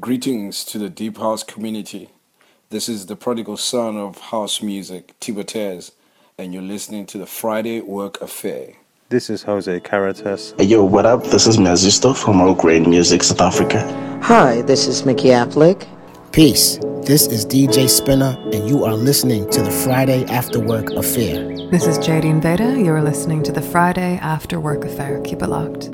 Greetings to the Deep House community. This is the prodigal son of house music, Tibetez, and you're listening to the Friday Work Affair. This is Jose Caritas. Hey, yo, what up? This is Mazisto from Old Grade Music, South Africa. Hi, this is Mickey Affleck. Peace. This is DJ Spinner, and you are listening to the Friday After Work Affair. This is Jadine Veda. You're listening to the Friday After Work Affair. Keep it locked.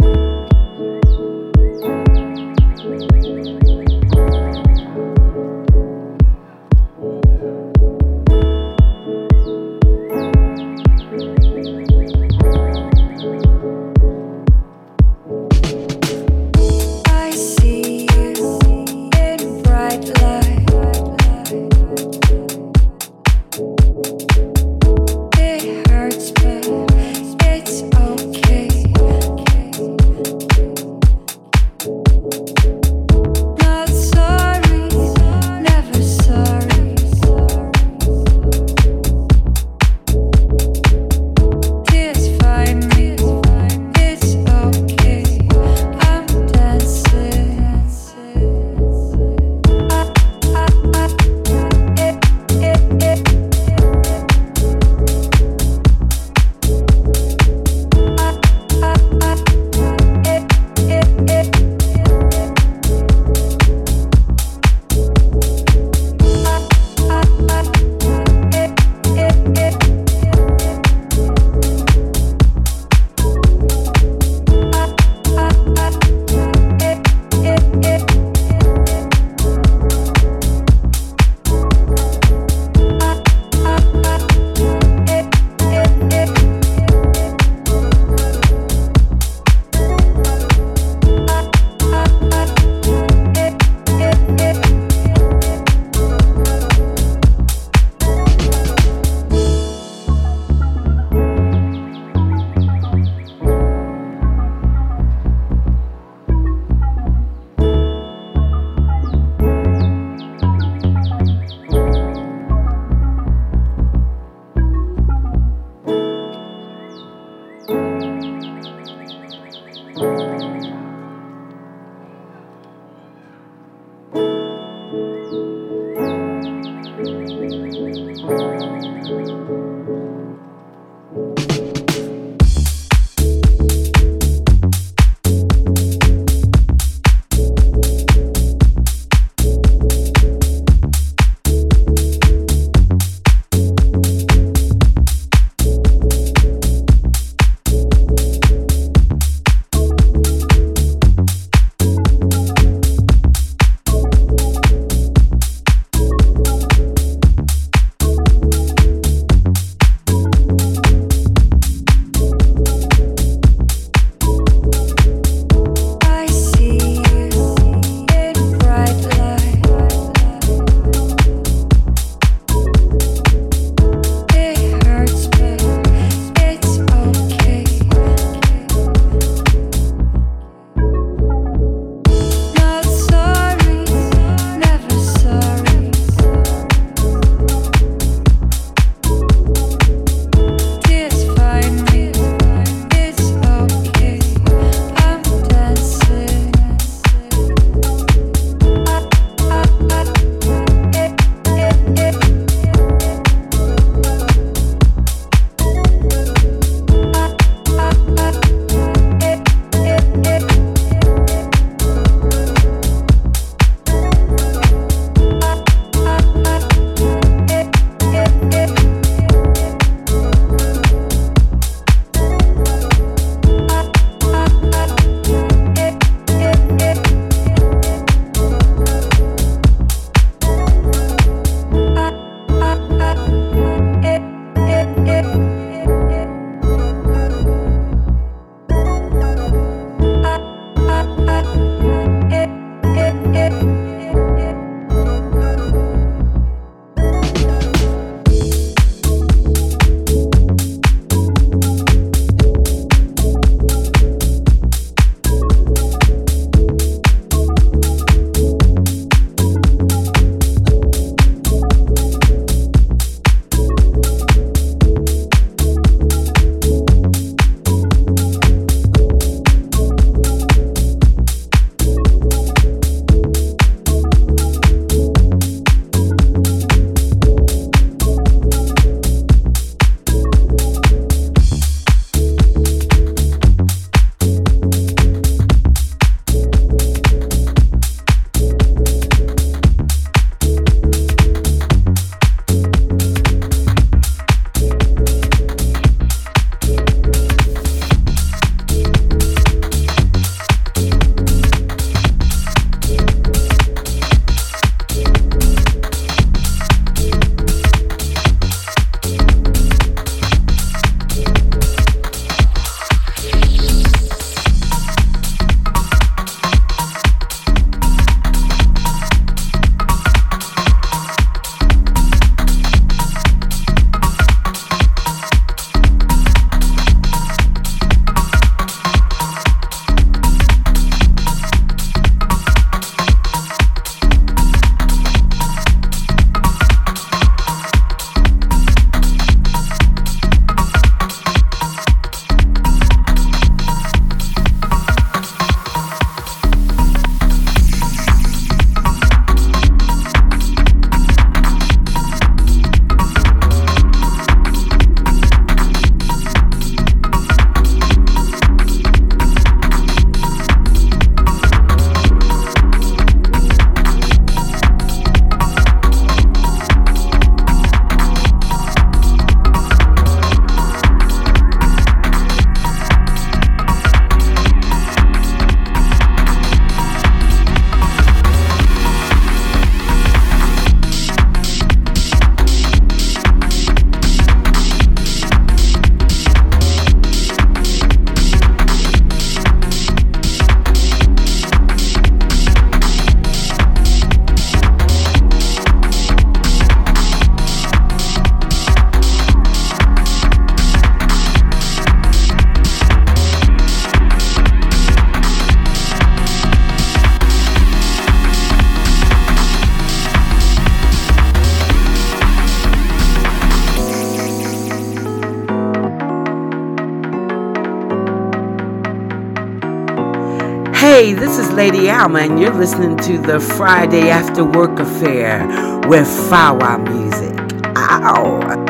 Hey, this is Lady Alma, and you're listening to the Friday After Work Affair with Fawa Music. Ow!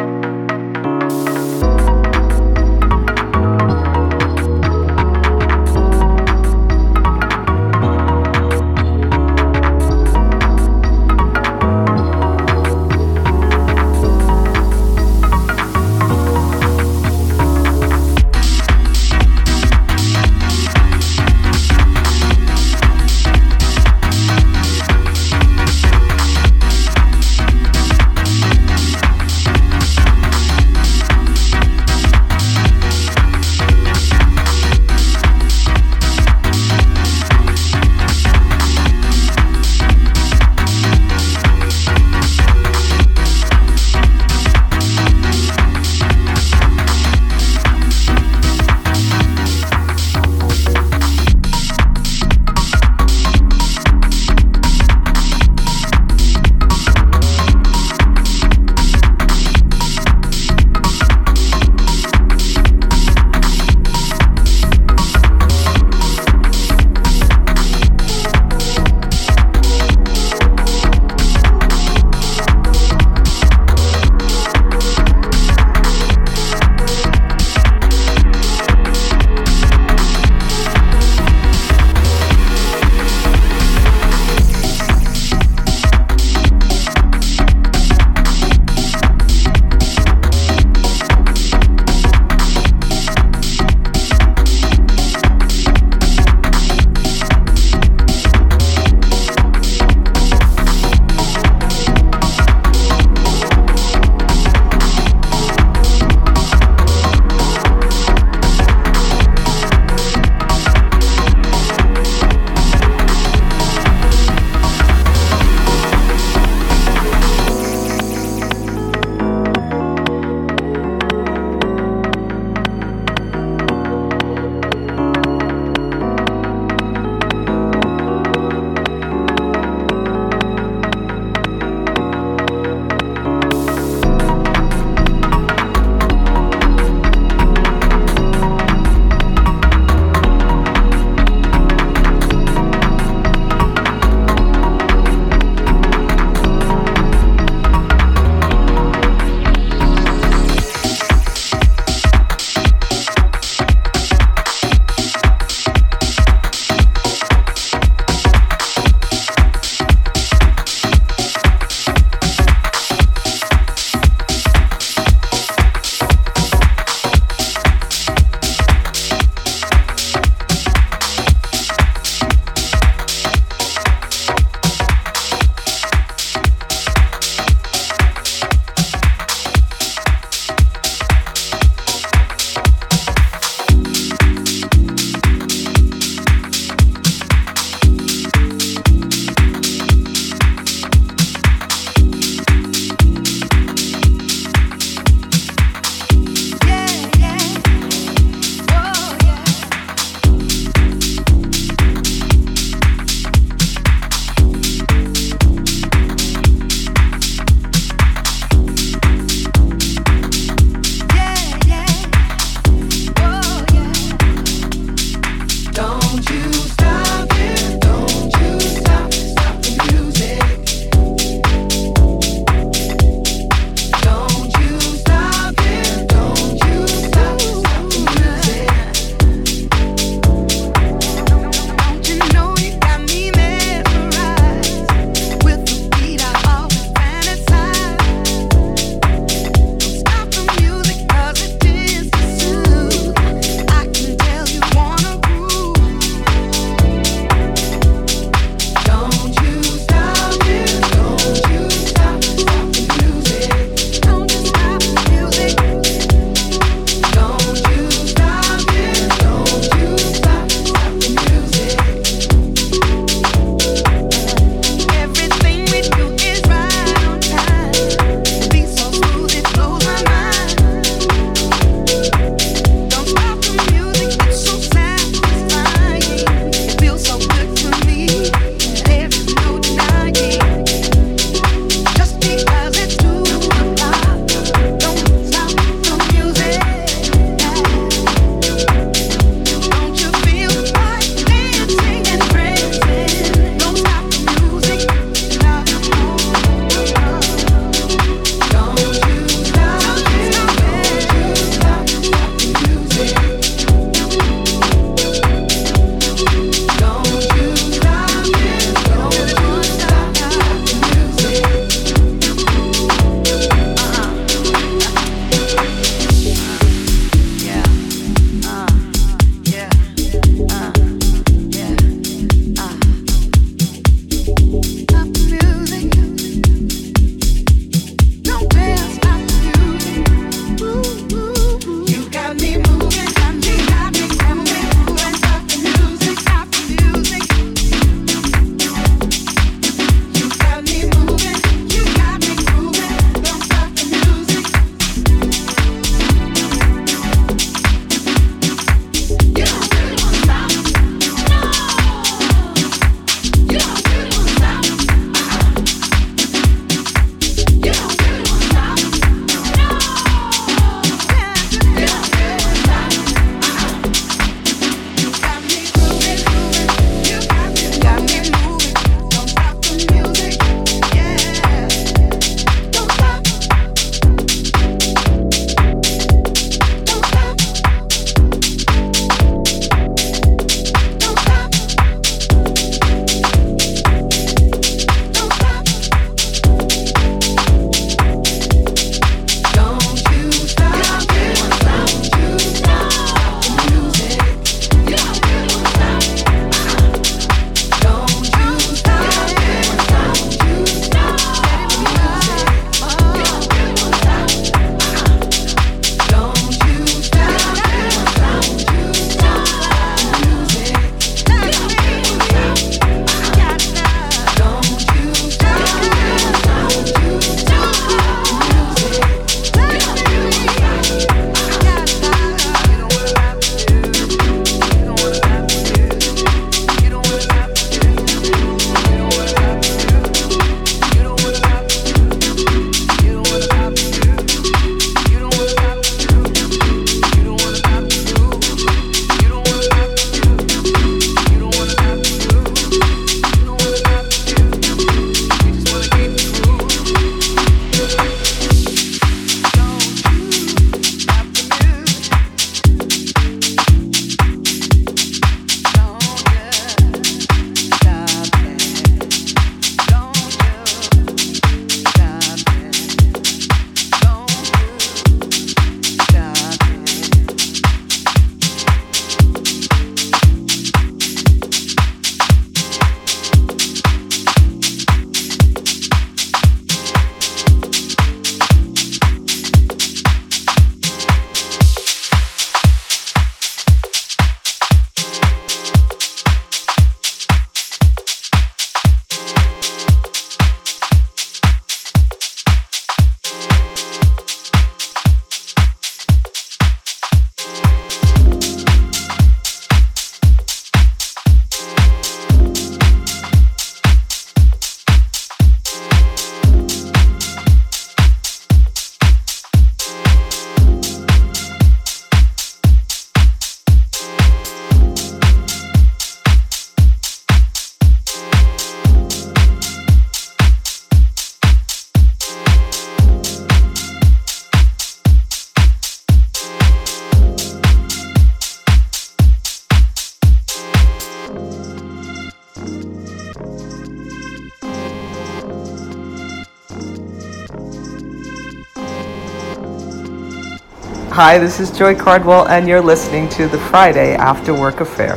Hi, this is Joy Cardwell, and you're listening to the Friday After Work Affair.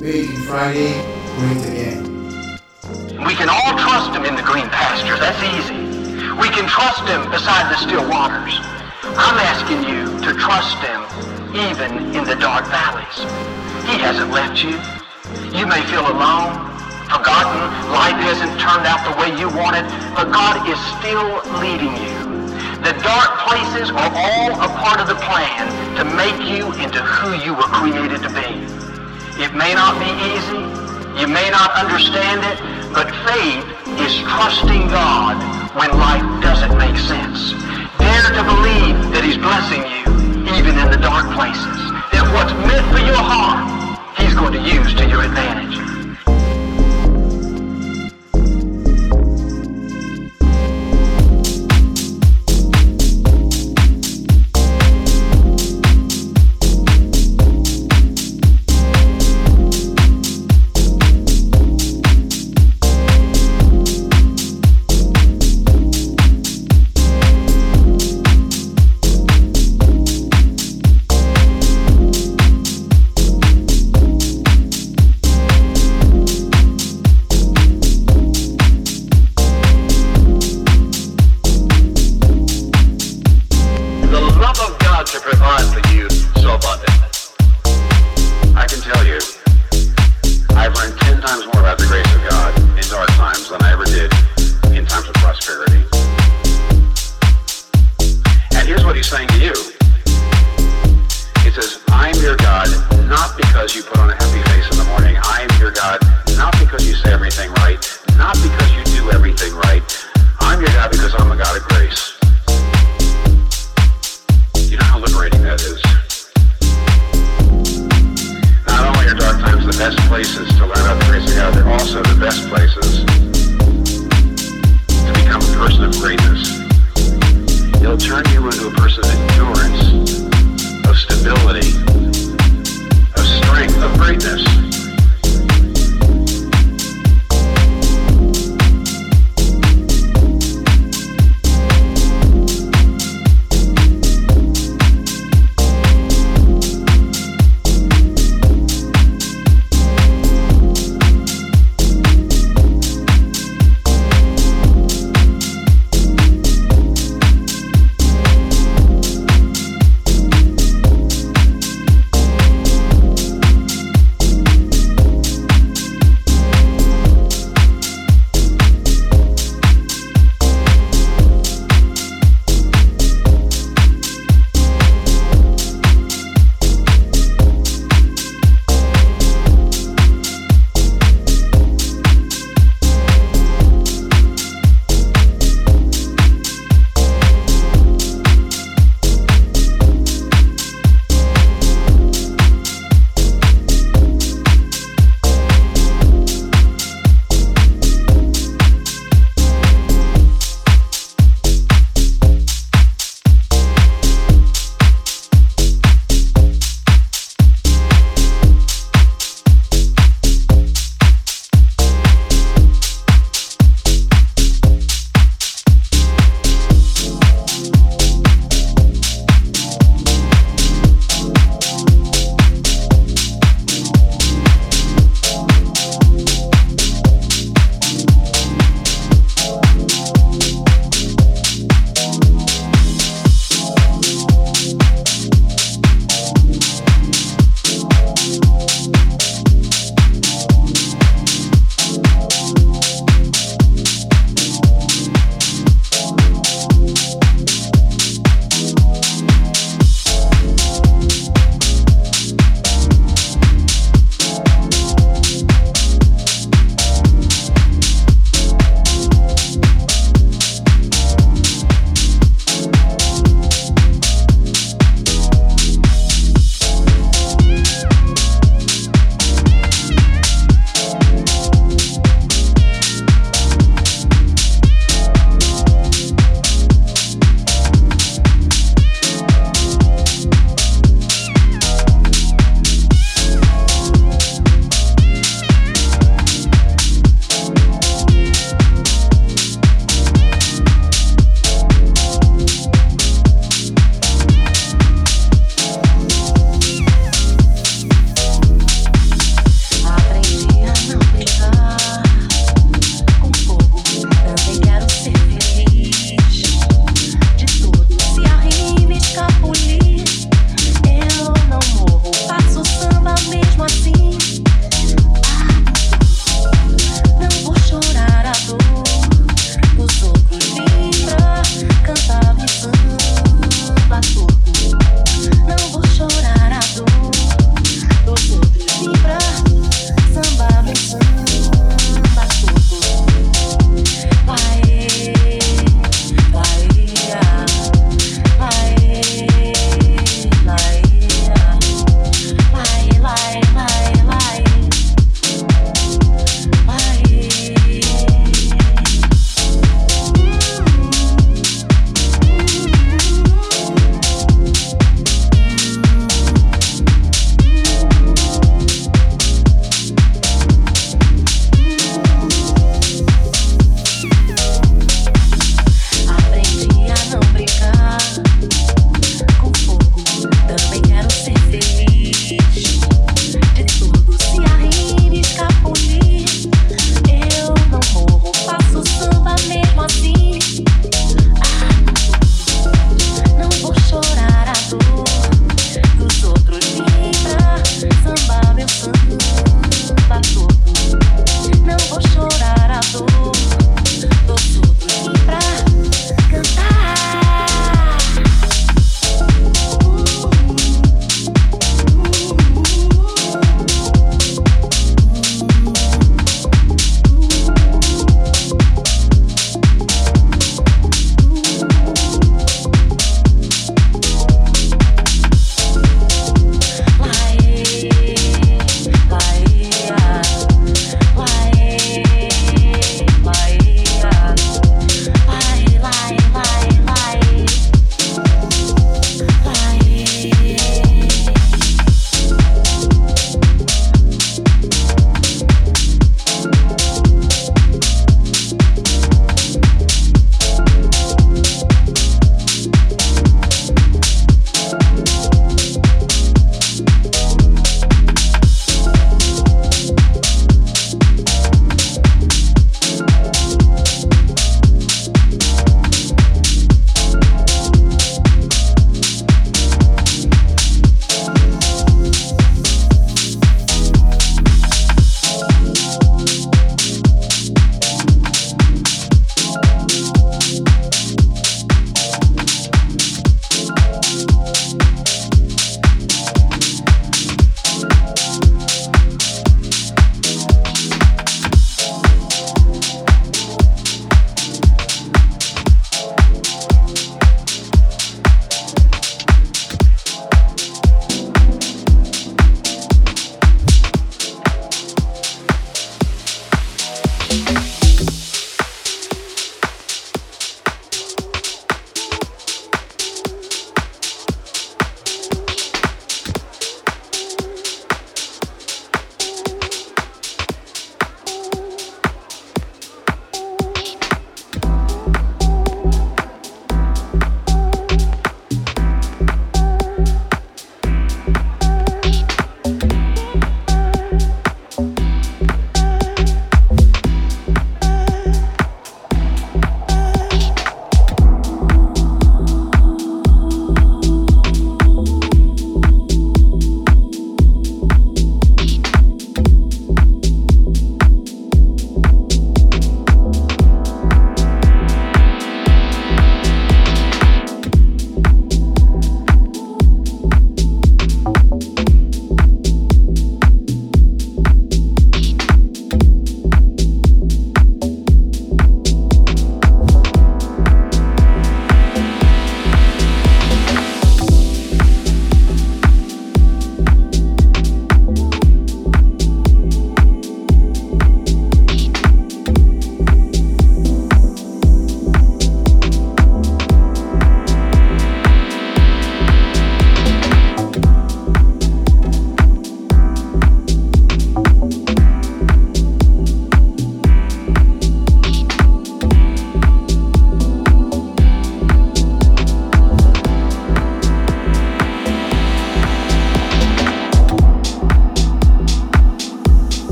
Big Friday, wins again. We can all trust him in the green pastures. That's easy. We can trust him beside the still waters. I'm asking you to trust him even in the dark valleys. He hasn't left you. You may feel alone, forgotten. Life hasn't turned out the way you wanted, but God is still leading you. The dark places are all a part of the plan to make you into who you were created to be. It may not be easy, you may not understand it, but faith is trusting God when life doesn't make sense. Dare to believe that He's blessing you, even in the dark places. That what's meant for your harm, He's going to use to your advantage.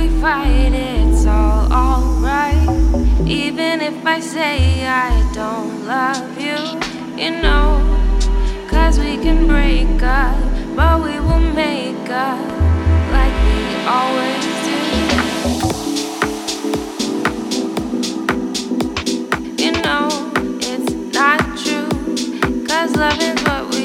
we fight, it's all alright. Even if I say I don't love you, you know, 'cause we can break up, but we will make up like we always do. You know, it's not true, 'cause love is what we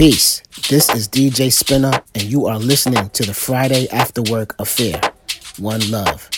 Peace. This is DJ Spinner, and you are listening to the Friday After Work Affair. One love.